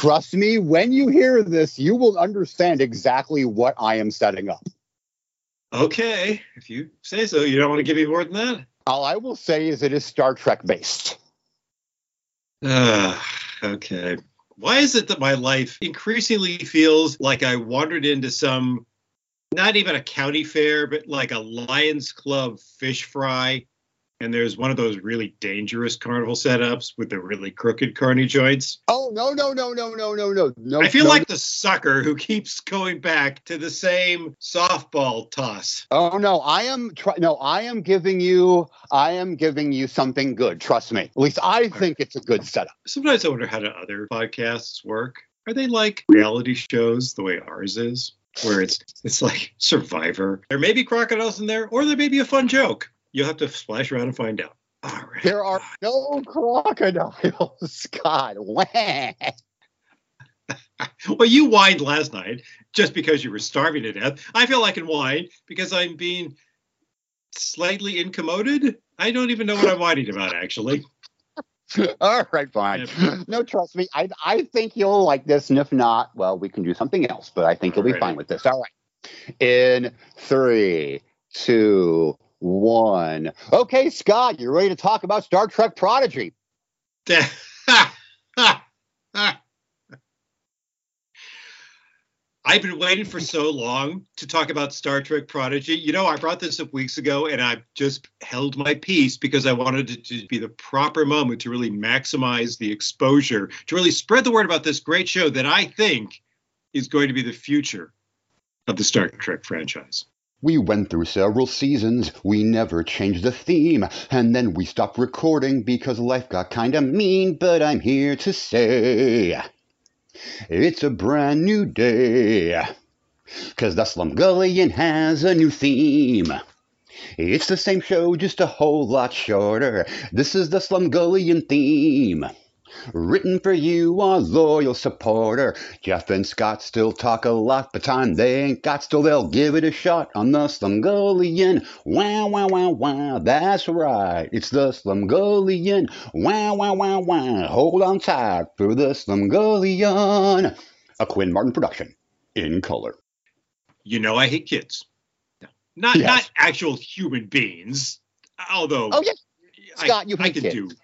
Trust me, when you hear this, you will understand exactly what I am setting up. Okay, if you say so. You don't want to give me more than that? All I will say is it is Star Trek based. Okay. Why is it that my life increasingly feels like I wandered into some, not even a county fair, but like a Lions Club fish fry, and there's one of those really dangerous carnival setups with the really crooked carny joints? Oh, no. I feel like the sucker who keeps going back to the same softball toss. Oh, no, I am giving you something good. Trust me. At least I think it's a good setup. Sometimes I wonder how do other podcasts work. Are they like reality shows the way ours is, where it's like Survivor? There may be crocodiles in there, or there may be a fun joke. You'll have to splash around and find out. All right. There are no crocodiles, Scott. Well, you whined last night just because you were starving to death. I feel I can whine because I'm being slightly incommoded. I don't even know what I'm whining about, actually. All right, fine. Yeah. No, trust me. I think you'll like this, and if not, well, we can do something else. But I think you'll be fine with this. All right. In 3, 2, 1. Okay, Scott, you're ready to talk about Star Trek Prodigy. I've been waiting for so long to talk about Star Trek Prodigy. You know, I brought this up weeks ago, and I just held my peace because I wanted it to be the proper moment to really maximize the exposure, to really spread the word about this great show that I think is going to be the future of the Star Trek franchise. We went through several seasons, we never changed the theme, and then we stopped recording because life got kinda mean, but I'm here to say, it's a brand new day, 'cause the Slumgullion has a new theme. It's the same show, just a whole lot shorter. This is the Slumgullion theme. Written for you, our loyal supporter. Jeff and Scott still talk a lot, but time they ain't got, still they'll give it a shot on the Slumgullion. Wow, wow, wow, wow, that's right. It's the Slumgullion. Wow, wow, wow, wow. Hold on tight for the Slumgullion. A Quinn Martin production in color. You know I hate kids. Not actual human beings, although Scott, you hate kids.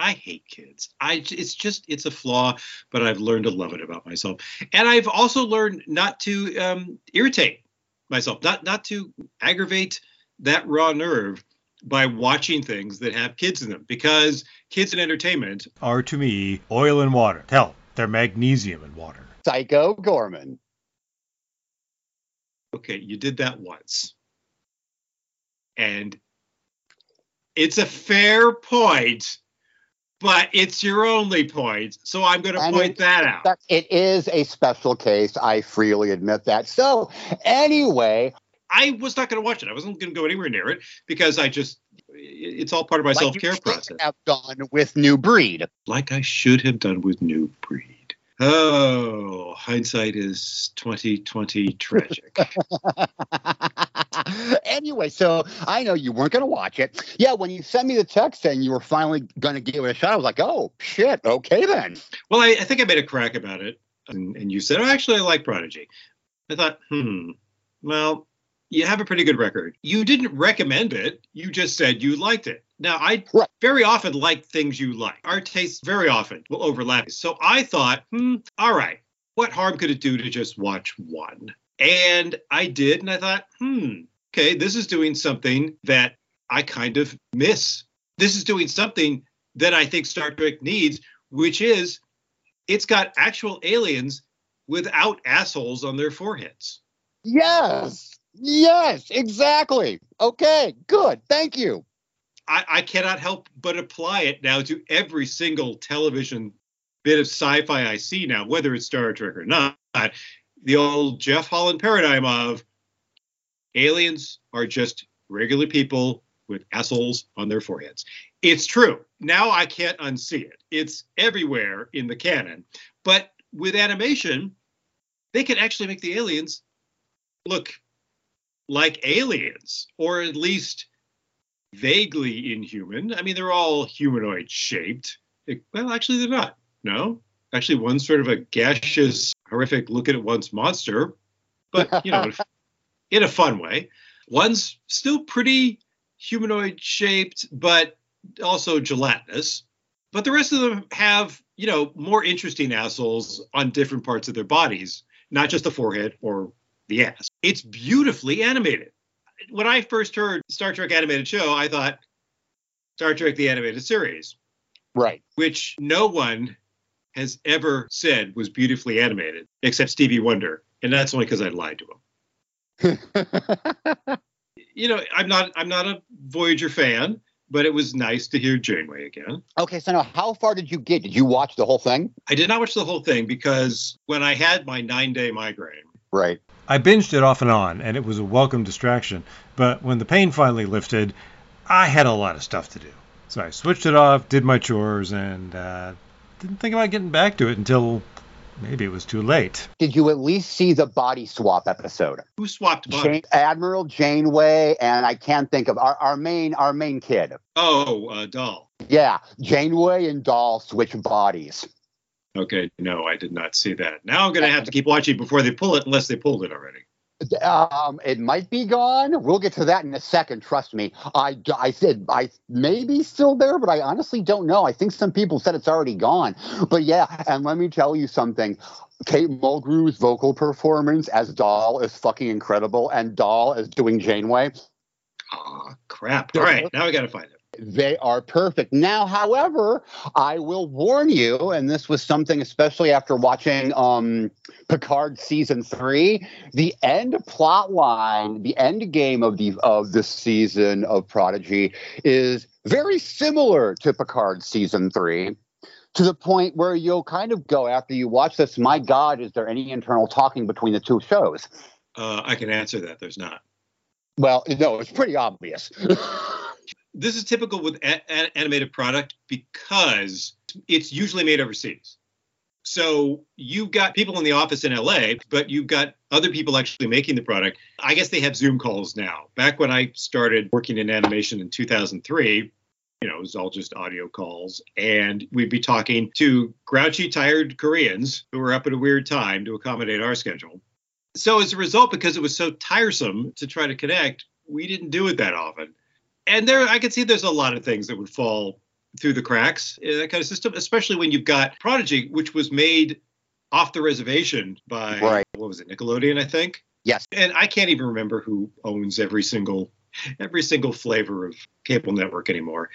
I hate kids. It's a flaw, but I've learned to love it about myself. And I've also learned not to irritate myself, not to aggravate that raw nerve by watching things that have kids in them, because kids in entertainment are, to me, oil and water. Hell, they're magnesium and water. Psycho Gorman. Okay, you did that once. And it's a fair point. But it's your only point, so I'm going to point that out. It is a special case. I freely admit that. So anyway, I was not going to watch it. I wasn't going to go anywhere near it because it's all part of my self-care process. Like I should have done with New Breed. Like I should have done with New Breed. Oh, hindsight is 20/20 tragic. Anyway, so I know you weren't going to watch it. Yeah, when you sent me the text saying you were finally going to give it a shot, I was like, oh, shit, okay then. Well, I think I made a crack about it, and you said, oh, actually, I like Prodigy. I thought, well, you have a pretty good record. You didn't recommend it. You just said you liked it. Now, I very often like things you like. Our tastes very often will overlap. So I thought, all right, what harm could it do to just watch one? And I did, and I thought, okay, this is doing something that I kind of miss. This is doing something that I think Star Trek needs, which is it's got actual aliens without assholes on their foreheads. Yes, exactly. Okay, good. Thank you. I cannot help but apply it now to every single television bit of sci-fi I see now, whether it's Star Trek or not. The old Jeff Holland paradigm of aliens are just regular people with assholes on their foreheads. It's true. Now I can't unsee it. It's everywhere in the canon. But with animation, they can actually make the aliens look like aliens, or at least vaguely inhuman. I mean, they're all humanoid shaped. Well, actually, they're not. No? actually one's sort of a gaseous, horrific look at one's monster, but, you know, in a fun way. One's still pretty humanoid shaped, but also gelatinous. But the rest of them have, you know, more interesting assholes on different parts of their bodies, not just the forehead or the ass. It's beautifully animated. When I first heard Star Trek Animated Show, I thought Star Trek the Animated Series. Right. Which no one has ever said was beautifully animated, except Stevie Wonder. And that's only because I lied to him. You know, I'm not a Voyager fan, but it was nice to hear Janeway again. Okay, so now how far did you get? Did you watch the whole thing? I did not watch the whole thing because when I had my 9-day migraine. Right. I binged it off and it was a welcome distraction. But when the pain finally lifted, I had a lot of stuff to do. So I switched it off, did my chores, and didn't think about getting back to it until maybe it was too late. Did you at least see the body swap episode? Who swapped bodies? Admiral Janeway, and I can't think of our main kid. Oh, Dahl. Yeah, Janeway and Dahl switch bodies. Okay, no, I did not see that. Now I'm going to have to keep watching before they pull it, unless they pulled it already. It might be gone. We'll get to that in a second, trust me. I said I may be still there, but I honestly don't know. I think some people said it's already gone. But yeah, and let me tell you something. Kate Mulgrew's vocal performance as Dahl is fucking incredible, and Dahl is doing Janeway. Oh, crap. All right, now we got to find it. They are perfect. Now, however, I will warn you, and this was something, especially after watching Picard season 3, the end plot line, the end game of this season of Prodigy is very similar to Picard season 3, to the point where you'll kind of go after you watch this, my God, is there any internal talking between the two shows? I can answer that. There's not. Well, no, it's pretty obvious. This is typical with animated product because it's usually made overseas. So you've got people in the office in LA, but you've got other people actually making the product. I guess they have Zoom calls now. Back when I started working in animation in 2003, you know, it was all just audio calls. And we'd be talking to grouchy, tired Koreans who were up at a weird time to accommodate our schedule. So as a result, because it was so tiresome to try to connect, we didn't do it that often. And there, I can see there's a lot of things that would fall through the cracks in that kind of system, especially when you've got Prodigy, which was made off the reservation by, right. What was it, Nickelodeon, I think? Yes. And I can't even remember who owns every single flavor of cable network anymore.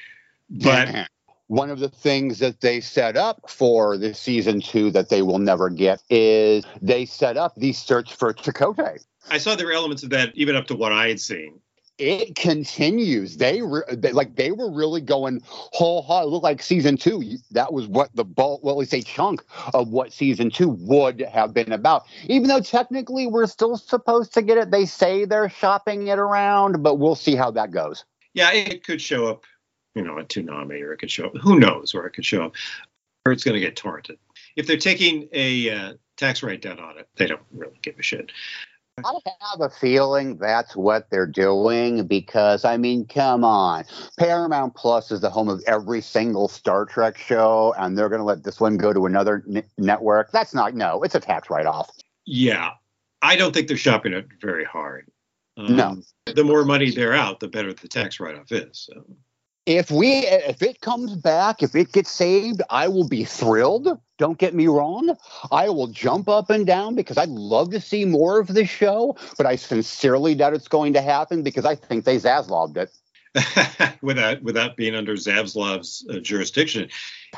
But one of the things that they set up for this season 2 that they will never get is they set up the search for Chakotay. I saw there were elements of that even up to what I had seen. It continues. They were really going whole hog. It looked like season 2. That was what the bulk, well, at least a chunk of what season 2 would have been about. Even though technically we're still supposed to get it, they say they're shopping it around, but we'll see how that goes. Yeah, it could show up, you know, at Toonami, or it could show up. Who knows where it could show up? Or it's going to get torrented. If they're taking a tax write-down on it, they don't really give a shit. I have a feeling that's what they're doing because, I mean, come on. Paramount Plus is the home of every single Star Trek show, and they're going to let this one go to another network. That's not, no, it's a tax write-off. Yeah. I don't think they're shopping it very hard. No. The more money they're out, the better the tax write-off is. So. If it comes back, if it gets saved, I will be thrilled. Don't get me wrong. I will jump up and down because I'd love to see more of this show, but I sincerely doubt it's going to happen because I think they Zaslaved it. without being under Zaslav's jurisdiction.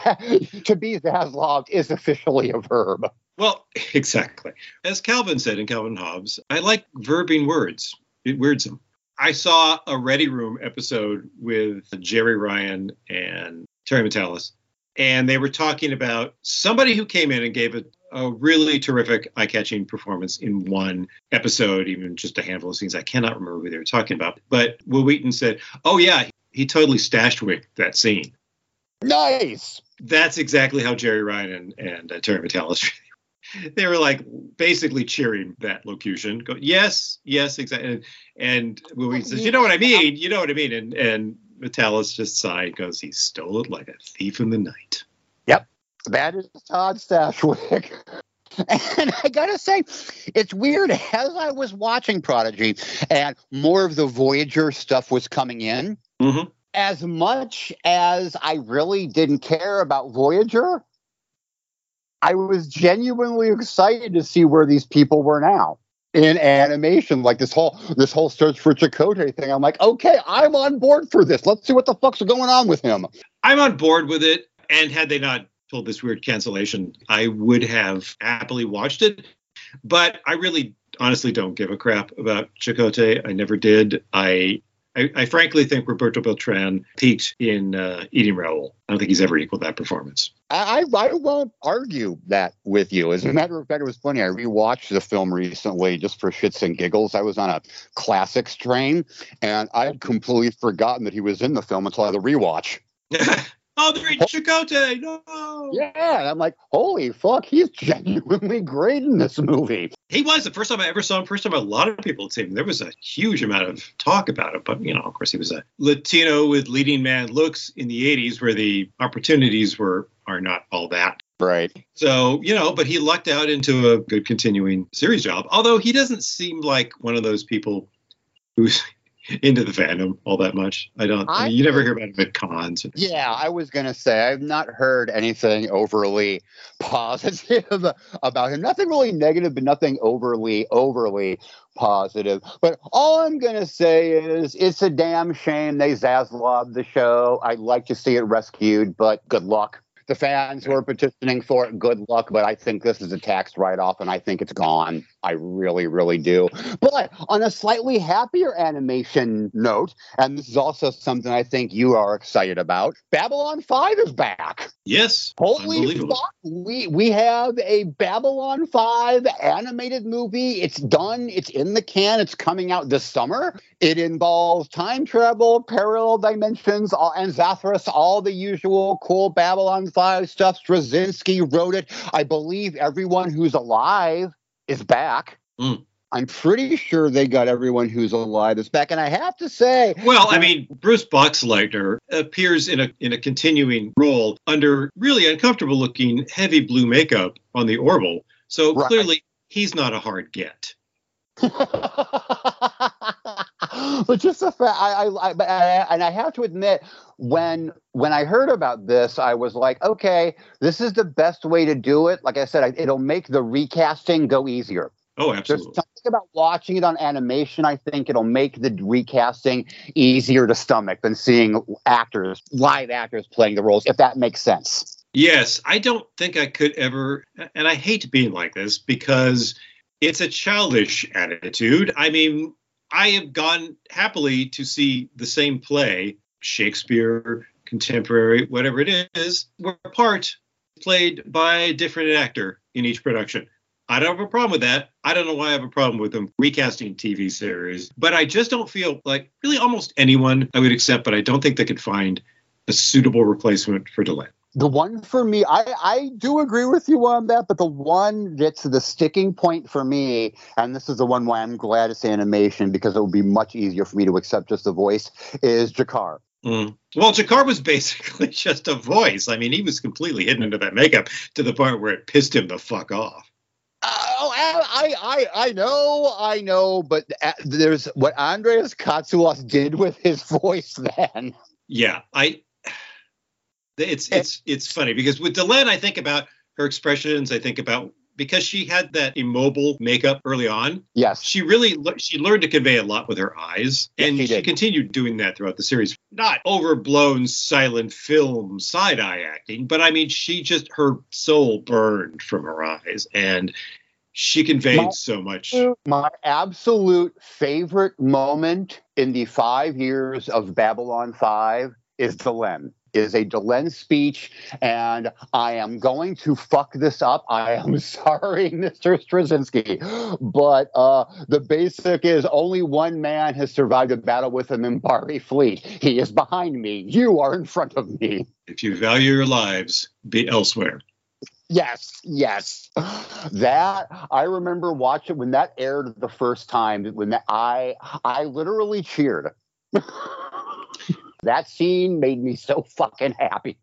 To be Zaslaved is officially a verb. Well, exactly. As Calvin said in Calvin Hobbes, I like verbing words. It weirds them. I saw a Ready Room episode with Jerry Ryan and Terry Metalis, and they were talking about somebody who came in and gave a really terrific, eye-catching performance in one episode, even just a handful of scenes. I cannot remember who they were talking about. But Will Wheaton said, oh, yeah, he totally stashed-wicked that scene. Nice! That's exactly how Jerry Ryan and Terry Metalis they were like basically cheering that locution. Go, yes, yes, exactly. And Will says, you know what I mean? You know what I mean? And Metalis just sighed, goes, he stole it like a thief in the night. Yep. That is Todd Stashwick. And I got to say, it's weird. As I was watching Prodigy and more of the Voyager stuff was coming in, mm-hmm. as much as I really didn't care about Voyager, I was genuinely excited to see where these people were now in animation. Like this whole search for Chakotay thing. I'm like, okay, I'm on board for this. Let's see what the fuck's going on with him. I'm on board with it. And had they not pulled this weird cancellation, I would have happily watched it. But I really honestly don't give a crap about Chakotay. I never did. I frankly think Roberto Beltran peaked in Eating Raoul. I don't think he's ever equaled that performance. I won't argue that with you. As a matter of fact, it was funny. I rewatched the film recently just for shits and giggles. I was on a classics train, and I had completely forgotten that he was in the film until I had a rewatch. Oh, they're in Chakotay! No! Yeah, and I'm like, holy fuck, he's genuinely great in this movie. He was. The first time I ever saw him, first time a lot of people had seen him, there was a huge amount of talk about it. But, you know, of course, he was a Latino with leading man looks in the 80s where the opportunities are not all that. Right. So, you know, but he lucked out into a good continuing series job. Although he doesn't seem like one of those people who's into the fandom all that much. I mean, you never hear about him at cons. Yeah, I was going to say, I've not heard anything overly positive about him. Nothing really negative, but nothing overly positive. But all I'm going to say is it's a damn shame they Zaslav'd the show. I'd like to see it rescued, but good luck. The fans who are petitioning for it, good luck, but I think this is a tax write-off, and I think it's gone. I really, really do. But on a slightly happier animation note, and this is also something I think you are excited about, Babylon 5 is back. Yes. Holy fuck, we have a Babylon 5 animated movie. It's done. It's in the can. It's coming out this summer. It involves time travel, parallel dimensions, and Zathras, all the usual cool Babylon 5 stuff. Straczynski wrote it. I believe everyone who's alive is back. Mm. I'm pretty sure they got everyone who's alive is back. And I have to say... Well, I mean, Bruce Boxleitner appears in a continuing role under really uncomfortable-looking heavy blue makeup on the Orville. So right. Clearly, he's not a hard get. But just the fact... And I have to admit, when I heard about this, I was like, okay, this is the best way to do it. Like I said, it'll make the recasting go easier. Oh, absolutely. There's something about watching it on animation. I think it'll make the recasting easier to stomach than seeing live actors playing the roles, if that makes sense. Yes. I don't think I could ever, and I hate being like this because it's a childish attitude. I mean, I have gone happily to see the same play, Shakespeare, contemporary, whatever it is, where a part played by a different actor in each production. I don't have a problem with that. I don't know why I have a problem with them recasting TV series. But I just don't feel like really almost anyone I would accept, but I don't think they could find a suitable replacement for Delenn. The one for me, I do agree with you on that, but the one that's the sticking point for me, and this is the one why I'm glad it's animation, because it would be much easier for me to accept just the voice, is Jakar. Mm. Well, Jakar was basically just a voice. I mean, he was completely hidden under that makeup to the point where it pissed him the fuck off. I know, but there's what Andreas Katsulas did with his voice then. Yeah, it's funny because with Delenn, I think about her expressions. I think about because she had that immobile makeup early on. Yes, she learned to convey a lot with her eyes, and yes, she continued doing that throughout the series. Not overblown silent film side eye acting, but I mean, her soul burned from her eyes, and she conveyed so much. My absolute favorite moment in the 5 years of Babylon 5 is Delenn. Is a Delenn speech, and I am going to fuck this up. I am sorry, Mr. Straczynski, but the basic is only one man has survived a battle with a Mimbari fleet. He is behind me. You are in front of me. If you value your lives, be elsewhere. Yes. That I remember watching when that aired the first time. When I literally cheered. That scene made me so fucking happy.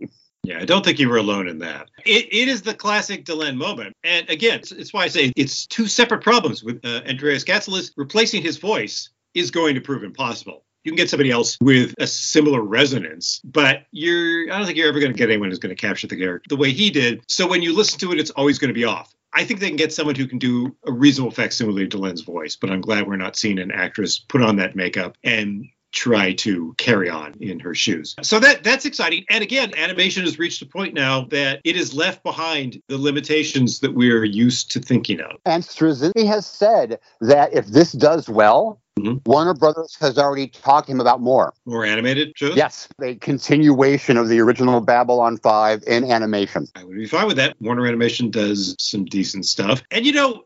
Yeah, I don't think you were alone in that. It is the classic Delenn moment. And again, it's why I say it's two separate problems with Andreas Katsulas. Replacing his voice is going to prove impossible. You can get somebody else with a similar resonance, but I don't think you're ever going to get anyone who's going to capture the character the way he did. So when you listen to it, it's always going to be off. I think they can get someone who can do a reasonable facsimile of Delenn's voice, but I'm glad we're not seeing an actress put on that makeup and try to carry on in her shoes. So that's exciting. And again, animation has reached a point now that it has left behind the limitations that we're used to thinking of. And Straczynski has said that if this does well, mm-hmm. Warner Brothers has already talked to him about more animated shows? Yes, a continuation of the original Babylon 5 in animation. I would be fine with that. Warner Animation does some decent stuff. And you know,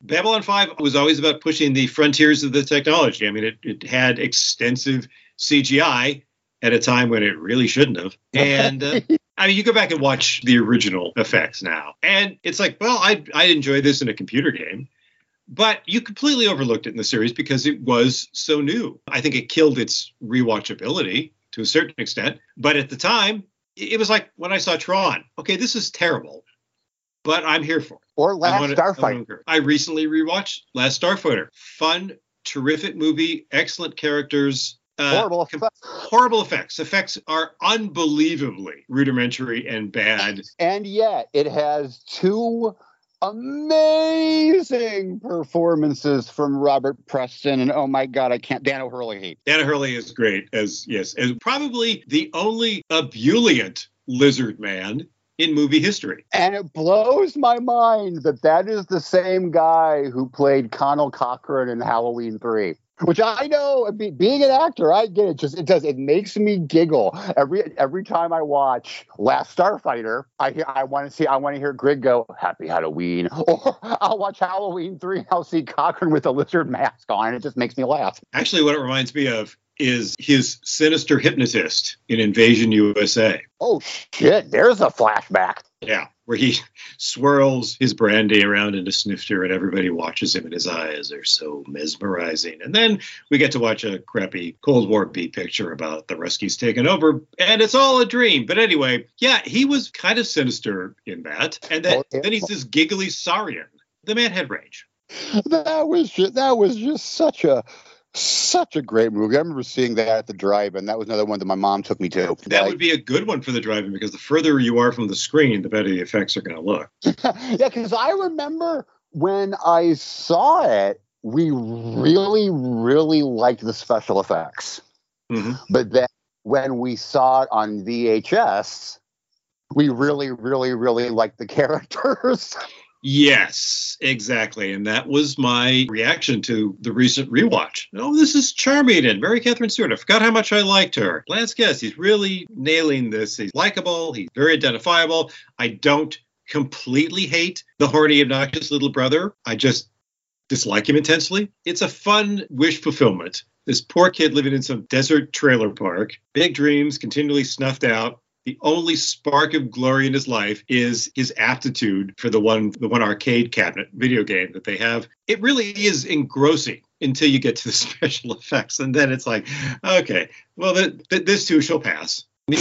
Babylon 5 was always about pushing the frontiers of the technology. I mean, it had extensive CGI at a time when it really shouldn't have. And I mean, you go back and watch the original effects now, and it's like, well, I'd enjoy this in a computer game. But you completely overlooked it in the series because it was so new. I think it killed its rewatchability to a certain extent. But at the time, it was like when I saw Tron. Okay, this is terrible, but I'm here for it. Or Last Starfighter. I recently rewatched Last Starfighter. Fun, terrific movie, excellent characters. Horrible effects. Horrible effects. Effects are unbelievably rudimentary and bad. And yet, it has two amazing performances from Robert Preston and oh my God, I can't. Dan O'Hurley. Dan O'Hurley is great as probably the only ebullient lizard man in movie history. And it blows my mind that is the same guy who played Connell Cochran in Halloween 3. Which I know, being an actor, I get it. It makes me giggle every time I watch Last Starfighter. I want to hear Grig go Happy Halloween, or I'll watch Halloween 3. And I'll see Cochran with a lizard mask on. It just makes me laugh. Actually, what it reminds me of is his sinister hypnotist in Invasion USA. Oh shit! There's a flashback. Yeah, where he swirls his brandy around in a snifter and everybody watches him and his eyes are so mesmerizing. And then we get to watch a crappy Cold War B picture about the Ruskies taking over and it's all a dream. But anyway, yeah, he was kind of sinister in that. And then he's this giggly saurian. The man had range. That was just such a great movie. I remember seeing that at the drive-in. That was another one that my mom took me to. That would be a good one for the drive-in because the further you are from the screen, the better the effects are going to look. Yeah, because I remember when I saw it, we really, really liked the special effects. Mm-hmm. But then when we saw it on VHS, we really, really, really liked the characters. Yes, exactly. And that was my reaction to the recent rewatch. Oh, this is charming. And Mary Catherine Stewart, I forgot how much I liked her. Lance Guest, he's really nailing this. He's likable. He's very identifiable. I don't completely hate the horny, obnoxious little brother. I just dislike him intensely. It's a fun wish fulfillment. This poor kid living in some desert trailer park. Big dreams, continually snuffed out. The only spark of glory in his life is his aptitude for the one arcade cabinet video game that they have. It really is engrossing until you get to the special effects. And then it's like, okay, well, this too shall pass. Let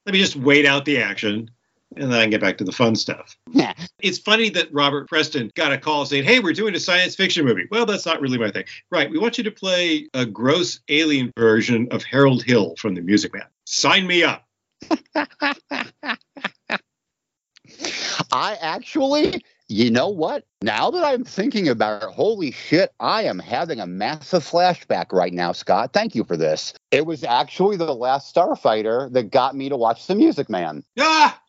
me just wait out the action. And then I can get back to the fun stuff. Yeah. It's funny that Robert Preston got a call saying, hey, we're doing a science fiction movie. Well, that's not really my thing. Right. We want you to play a gross alien version of Harold Hill from The Music Man. Sign me up. I actually, you know what? Now that I'm thinking about it, holy shit, I am having a massive flashback right now, Scott. Thank you for this. It was actually the Last Starfighter that got me to watch The Music Man. Ah!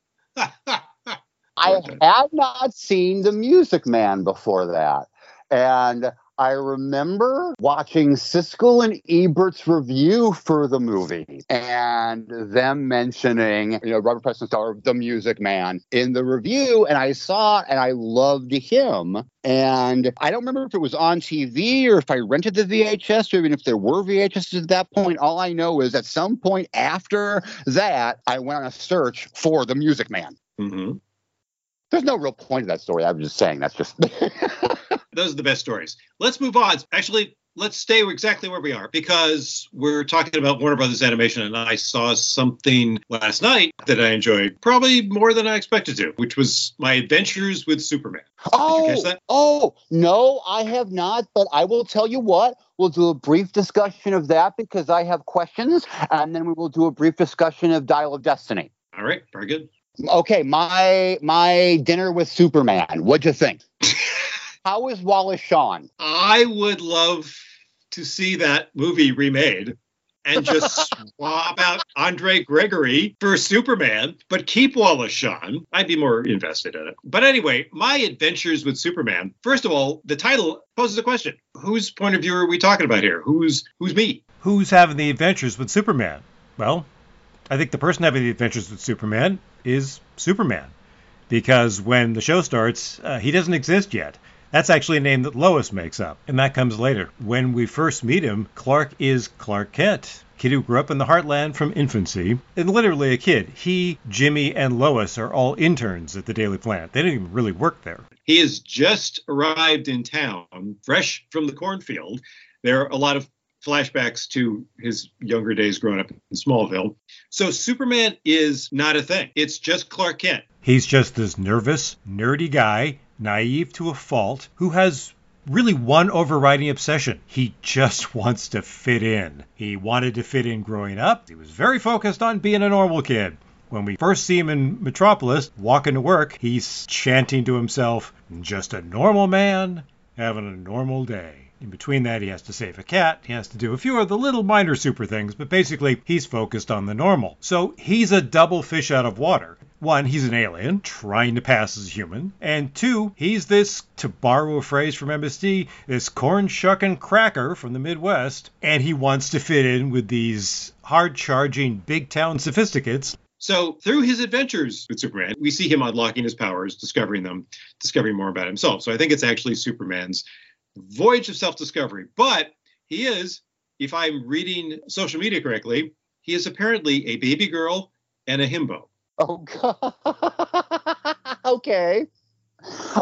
I had not seen The Music Man before that. And I remember watching Siskel and Ebert's review for the movie and them mentioning, you know, Robert Preston star of The Music Man in the review. And I saw it and I loved him. And I don't remember if it was on TV or if I rented the VHS or even if there were VHSs at that point. All I know is at some point after that, I went on a search for The Music Man. Mm-hmm. There's no real point to that story. I'm just saying that's just... Those are the best stories. Let's move on. Actually, let's stay exactly where we are, because we're talking about Warner Brothers Animation, and I saw something last night that I enjoyed probably more than I expected to, which was My Adventures with Superman. Oh, did you catch that? Oh, no, I have not, but I will tell you what. We'll do a brief discussion of that because I have questions, and then we will do a brief discussion of Dial of Destiny. All right, very good. Okay, my dinner with Superman. What'd you think? How is Wallace Shawn? I would love to see that movie remade and just swap out Andre Gregory for Superman, but keep Wallace Shawn. I'd be more invested in it. But anyway, My Adventures with Superman. First of all, the title poses a question. Whose point of view are we talking about here? Who's me? Who's having the adventures with Superman? Well, I think the person having the adventures with Superman is Superman, because when the show starts, he doesn't exist yet. That's actually a name that Lois makes up, and that comes later. When we first meet him, Clark is Clark Kent, kid who grew up in the heartland from infancy, and literally a kid. He, Jimmy, and Lois are all interns at the Daily Planet. They didn't even really work there. He has just arrived in town, fresh from the cornfield. There are a lot of flashbacks to his younger days growing up in Smallville. So Superman is not a thing. It's just Clark Kent. He's just this nervous, nerdy guy, naive to a fault, who has really one overriding obsession. He just wants to fit in. He wanted to fit in growing up. He was very focused on being a normal kid. When we first see him in Metropolis, walking to work, he's chanting to himself, just a normal man having a normal day. In between that, he has to save a cat. He has to do a few of the little minor super things, but basically he's focused on the normal. So he's a double fish out of water. One, he's an alien trying to pass as human. And two, he's this, to borrow a phrase from MSD, this corn-shucking cracker from the Midwest. And he wants to fit in with these hard-charging big-town sophisticates. So through his adventures with Superman, we see him unlocking his powers, discovering them, discovering more about himself. So I think it's actually Superman's voyage of self-discovery. But he is, if I'm reading social media correctly, he is apparently a baby girl and a himbo. Oh, God. Okay.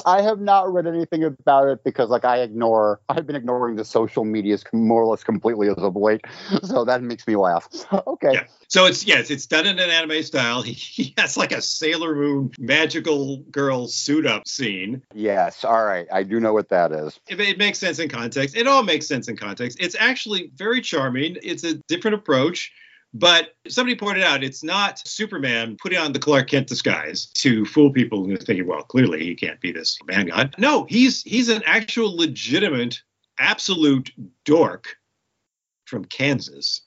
I have not read anything about it because, like, I've been ignoring the social medias more or less completely as of late. So that makes me laugh. Okay. Yeah. So it's done in an anime style. He has like a Sailor Moon magical girl suit up scene. Yes. All right. I do know what that is. It makes sense in context. It all makes sense in context. It's actually very charming. It's a different approach. But somebody pointed out, it's not Superman putting on the Clark Kent disguise to fool people and thinking, well, clearly he can't be this man god. No, he's an actual legitimate, absolute dork from Kansas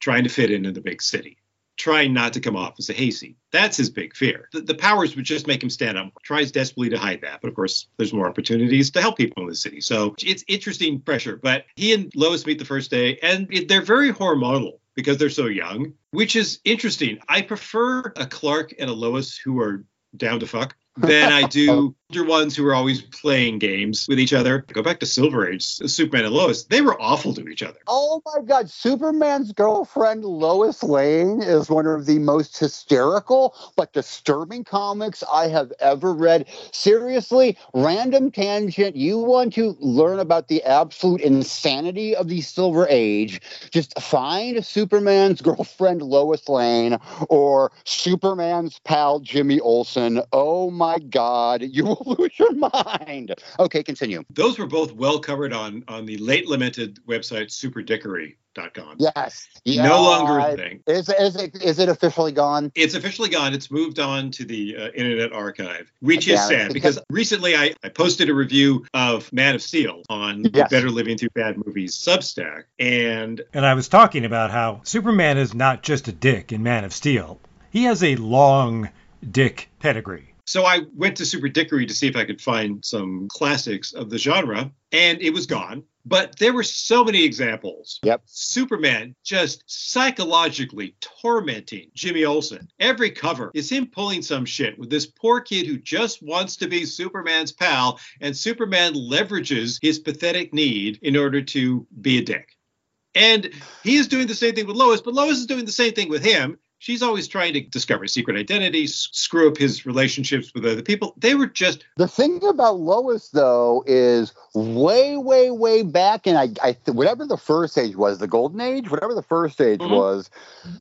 trying to fit into the big city, trying not to come off as a hayseed. That's his big fear. The powers would just make him stand up. Tries desperately to hide that. But of course, there's more opportunities to help people in the city. So it's interesting pressure. But he and Lois meet the first day, and they're very hormonal because they're so young, which is interesting. I prefer a Clark and a Lois who are down to fuck than I do older ones who are always playing games with each other. Go back to Silver Age, Superman and Lois, they were awful to each other. Oh my God, Superman's Girlfriend Lois Lane is one of the most hysterical but disturbing comics I have ever read. Seriously, random tangent, you want to learn about the absolute insanity of the Silver Age, just find Superman's Girlfriend Lois Lane or Superman's Pal Jimmy Olsen. Oh my God, you will lose your mind. Okay, continue. Those were both well covered on the late limited website, superdickery.com. Yes. Yeah, no longer a thing. Is it officially gone? It's officially gone. It's moved on to the Internet Archive, which is sad because recently I posted a review of Man of Steel on the Better Living Through Bad Movies Substack. And I was talking about how Superman is not just a dick in Man of Steel. He has a long dick pedigree. So I went to Super Dickery to see if I could find some classics of the genre, and it was gone. But there were so many examples. Yep. Superman just psychologically tormenting Jimmy Olsen. Every cover is him pulling some shit with this poor kid who just wants to be Superman's pal, and Superman leverages his pathetic need in order to be a dick. And he is doing the same thing with Lois, but Lois is doing the same thing with him. She's always trying to discover secret identities, screw up his relationships with other people. They were just... The thing about Lois, though, is way back in, whatever the first age was, the Golden Age, whatever the first age was,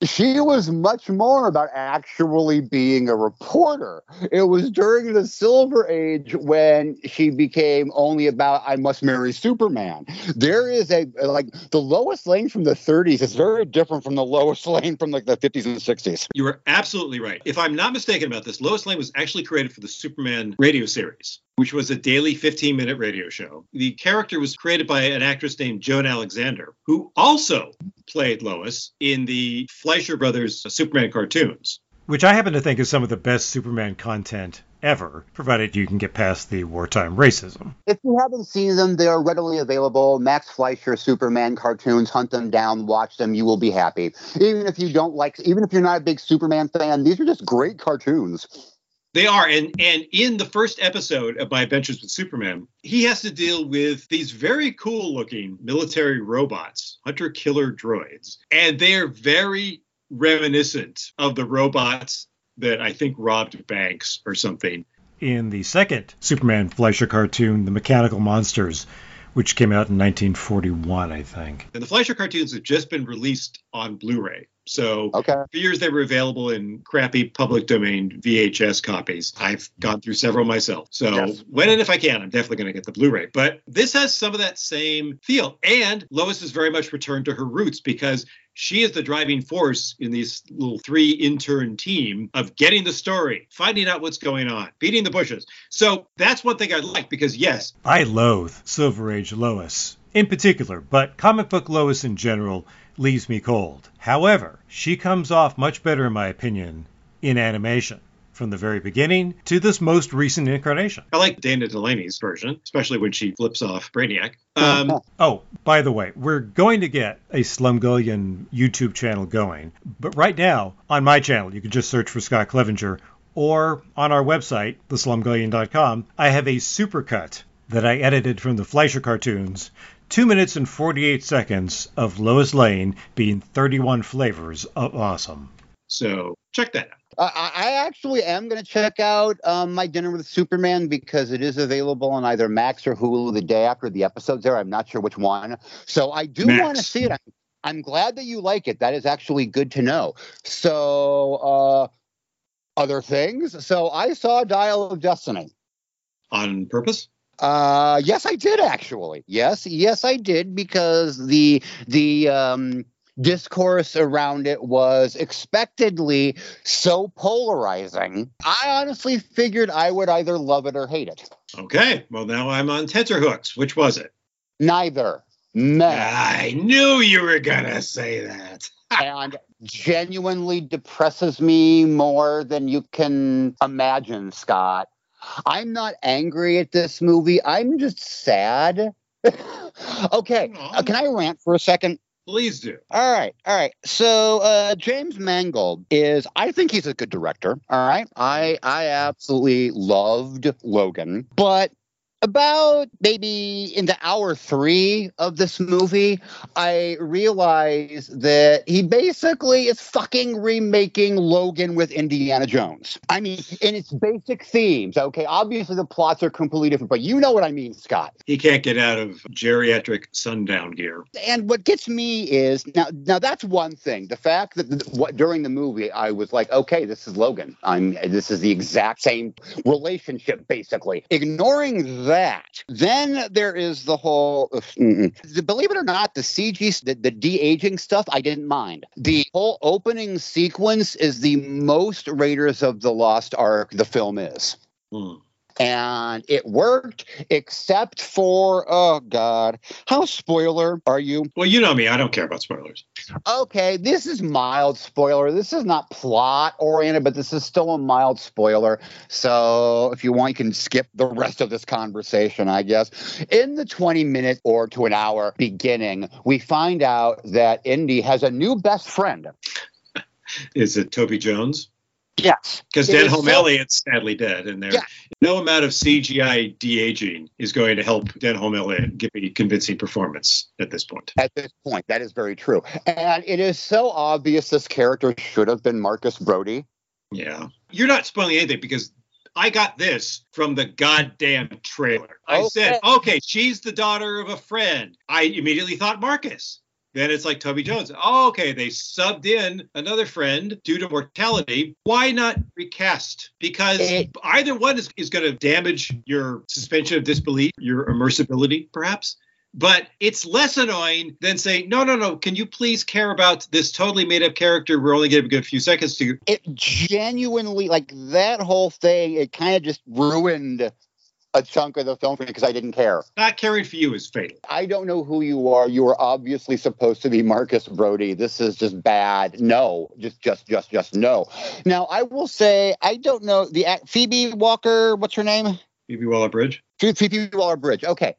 she was much more about actually being a reporter. It was during the Silver Age when she became only about, I must marry Superman. There is a, like, the Lois Lane from the 30s is very different from the Lois Lane from, like, the 50s and 60s. You are absolutely right. If I'm not mistaken about this, Lois Lane was actually created for the Superman radio series, which was a daily 15-minute radio show. The character was created by an actress named Joan Alexander, who also played Lois in the Fleischer Brothers Superman cartoons. Which I happen to think is some of the best Superman content ever, provided you can get past the wartime racism. If you haven't seen them, they are readily available. Max Fleischer Superman cartoons, hunt them down, watch them, you will be happy. Even if you don't like, even if you're not a big Superman fan, these are just great cartoons. They are, and in the first episode of My Adventures with Superman, he has to deal with these very cool-looking military robots, hunter-killer droids, and they are very reminiscent of the robots that I think robbed banks or something. In the second Superman Fleischer cartoon, The Mechanical Monsters, which came out in 1941, I think. And the Fleischer cartoons have just been released on Blu-ray. So for years they were available in crappy public domain VHS copies. I've gone through several myself. So when and if I can, I'm definitely going to get the Blu-ray. But this has some of that same feel. And Lois has very much returned to her roots because she is the driving force in this little three-intern team of getting the story, finding out what's going on, beating the bushes. So that's one thing I like because, yes. I loathe Silver Age Lois in particular, but comic book Lois in general leaves me cold. However, she comes off much better, in my opinion, in animation, from the very beginning to this most recent incarnation. I like Dana Delaney's version, especially when she flips off Brainiac. Oh, by the way, we're going to get a Slumgullion YouTube channel going. But right now, on my channel, you can just search for Scott Clevenger, or on our website, theslumgullion.com, I have a supercut that I edited from the Fleischer cartoons, 2 minutes and 48 seconds of Lois Lane being 31 flavors of awesome. So check that out. I actually am going to check out My Dinner with Superman because it is available on either Max or Hulu the day after the episode's there. I'm not sure which one. So I do want to see it. I'm glad that you like it. That is actually good to know. So other things. So I saw Dial of Destiny. On purpose? Yes, I did actually. Yes, I did because the discourse around it was expectedly so polarizing. I honestly figured I would either love it or hate it. Okay, well now I'm on tenterhooks. Which was it? Neither. No. I knew you were gonna say that. And genuinely depresses me more than you can imagine, Scott. I'm not angry at this movie. I'm just sad. Okay. Can I rant for a second? Please do. All right. So James Mangold is, I think he's a good director. All right. I absolutely loved Logan. But about maybe in the hour 3 of this movie, I realized that he basically is fucking remaking Logan with Indiana Jones. I mean, in its basic themes, okay? Obviously, the plots are completely different, but you know what I mean, Scott. He can't get out of geriatric sundown gear. And what gets me is, now that's one thing. The fact that during the movie, I was like, okay, this is Logan. This is the exact same relationship, basically. Ignoring that. Then there is the whole, believe it or not, the CG, the de-aging stuff, I didn't mind. The whole opening sequence is the most Raiders of the Lost Ark the film is. And it worked, except for, oh, God, how spoiler are you? Well, you know me. I don't care about spoilers. Okay, this is mild spoiler. This is not plot-oriented, but this is still a mild spoiler. So if you want, you can skip the rest of this conversation, I guess. In the 20-minute or to an hour beginning, we find out that Indy has a new best friend. Is it Toby Jones? Yes. Because Denholm Elliott's sadly dead, and no amount of CGI de-aging is going to help Denholm Elliott give a convincing performance at this point. At this point, that is very true. And it is so obvious this character should have been Marcus Brody. Yeah. You're not spoiling anything, because I got this from the goddamn trailer. I said, okay, she's the daughter of a friend. I immediately thought Marcus. Then it's like Toby Jones. Oh, okay, they subbed in another friend due to mortality. Why not recast? Because either one is going to damage your suspension of disbelief, your immersibility, perhaps. But it's less annoying than saying, no, can you please care about this totally made-up character? We're only going to give a good few seconds to you. It genuinely, like, that whole thing, it kind of just ruined a chunk of the film for me, because I didn't care. Not caring for you is fatal. I don't know who you are. You are obviously supposed to be Marcus Brody. This is just bad. No. Just no. Now, I will say, I don't know, Phoebe Walker, what's her name? Phoebe Waller-Bridge. Phoebe Waller-Bridge. Okay.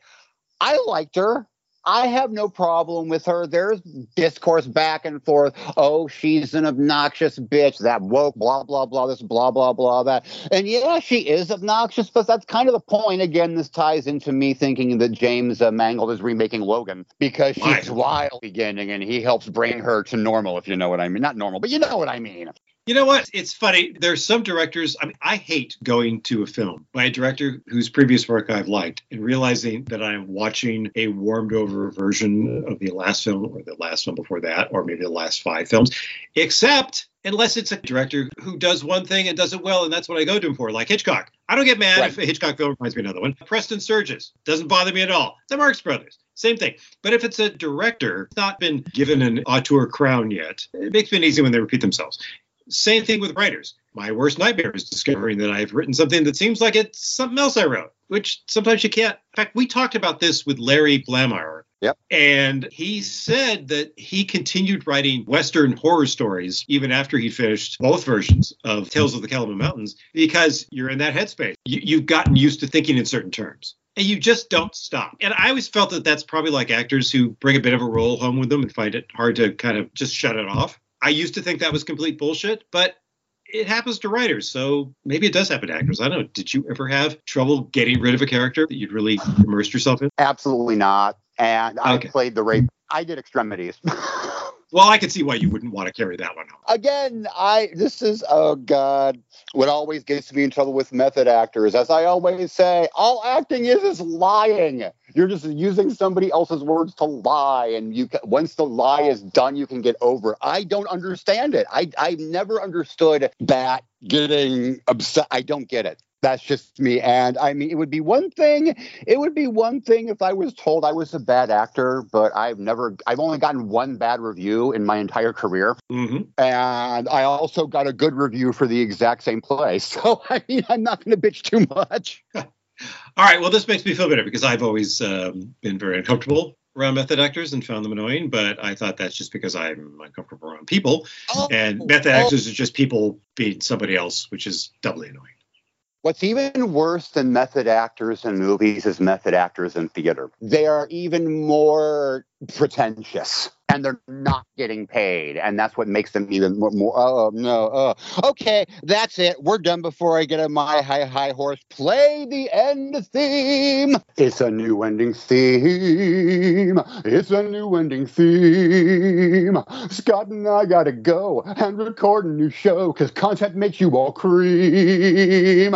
I liked her. I have no problem with her. There's discourse back and forth. Oh, she's an obnoxious bitch. That woke, blah, blah, blah, this, blah, blah, blah, that. And yeah, she is obnoxious, but that's kind of the point. Again, this ties into me thinking that James Mangold is remaking Logan, because she's wild beginning, and he helps bring her to normal, if you know what I mean. Not normal, but you know what I mean. You know what? It's funny. There's some directors, I hate going to a film by a director whose previous work I've liked and realizing that I'm watching a warmed over version of the last film or the last one before that, or maybe the last five films, except unless it's a director who does one thing and does it well, and that's what I go to him for, like Hitchcock. I don't get mad if a Hitchcock film reminds me of another one. Preston Sturges doesn't bother me at all. The Marx Brothers. Same thing. But if it's a director not been given an auteur crown yet, it makes it easy when they repeat themselves. Same thing with writers. My worst nightmare is discovering that I've written something that seems like it's something else I wrote, which sometimes you can't. In fact, we talked about this with Larry Blamire. Yep. And he said that he continued writing Western horror stories even after he finished both versions of Tales of the Calumet Mountains, because you're in that headspace. You've gotten used to thinking in certain terms. And you just don't stop. And I always felt that that's probably like actors who bring a bit of a role home with them and find it hard to kind of just shut it off. I used to think that was complete bullshit, but it happens to writers, so maybe it does happen to actors. I don't know. Did you ever have trouble getting rid of a character that you'd really immersed yourself in? Absolutely not. And I played the rape. I did Extremities. Well, I could see why you wouldn't want to carry that one home. Again, what always gets me in trouble with method actors. As I always say, all acting is lying. You're just using somebody else's words to lie, and once the lie is done, you can get over it. I don't understand it. I never understood that getting upset. I don't get it. That's just me. And I mean, it would be one thing if I was told I was a bad actor, but I've only gotten one bad review in my entire career. Mm-hmm. And I also got a good review for the exact same play. So I mean, I'm not going to bitch too much. All right. Well, this makes me feel better, because I've always been very uncomfortable around method actors and found them annoying, but I thought that's just because I'm uncomfortable around people. And method actors are just people being somebody else, which is doubly annoying. What's even worse than method actors in movies is method actors in theater. They are even more pretentious, and they're not getting paid. And that's what makes them even more okay, that's it. We're done before I get on my high horse. Play the end theme. It's a new ending theme. It's a new ending theme. Scott and I gotta go and record a new show, because content makes you all cream.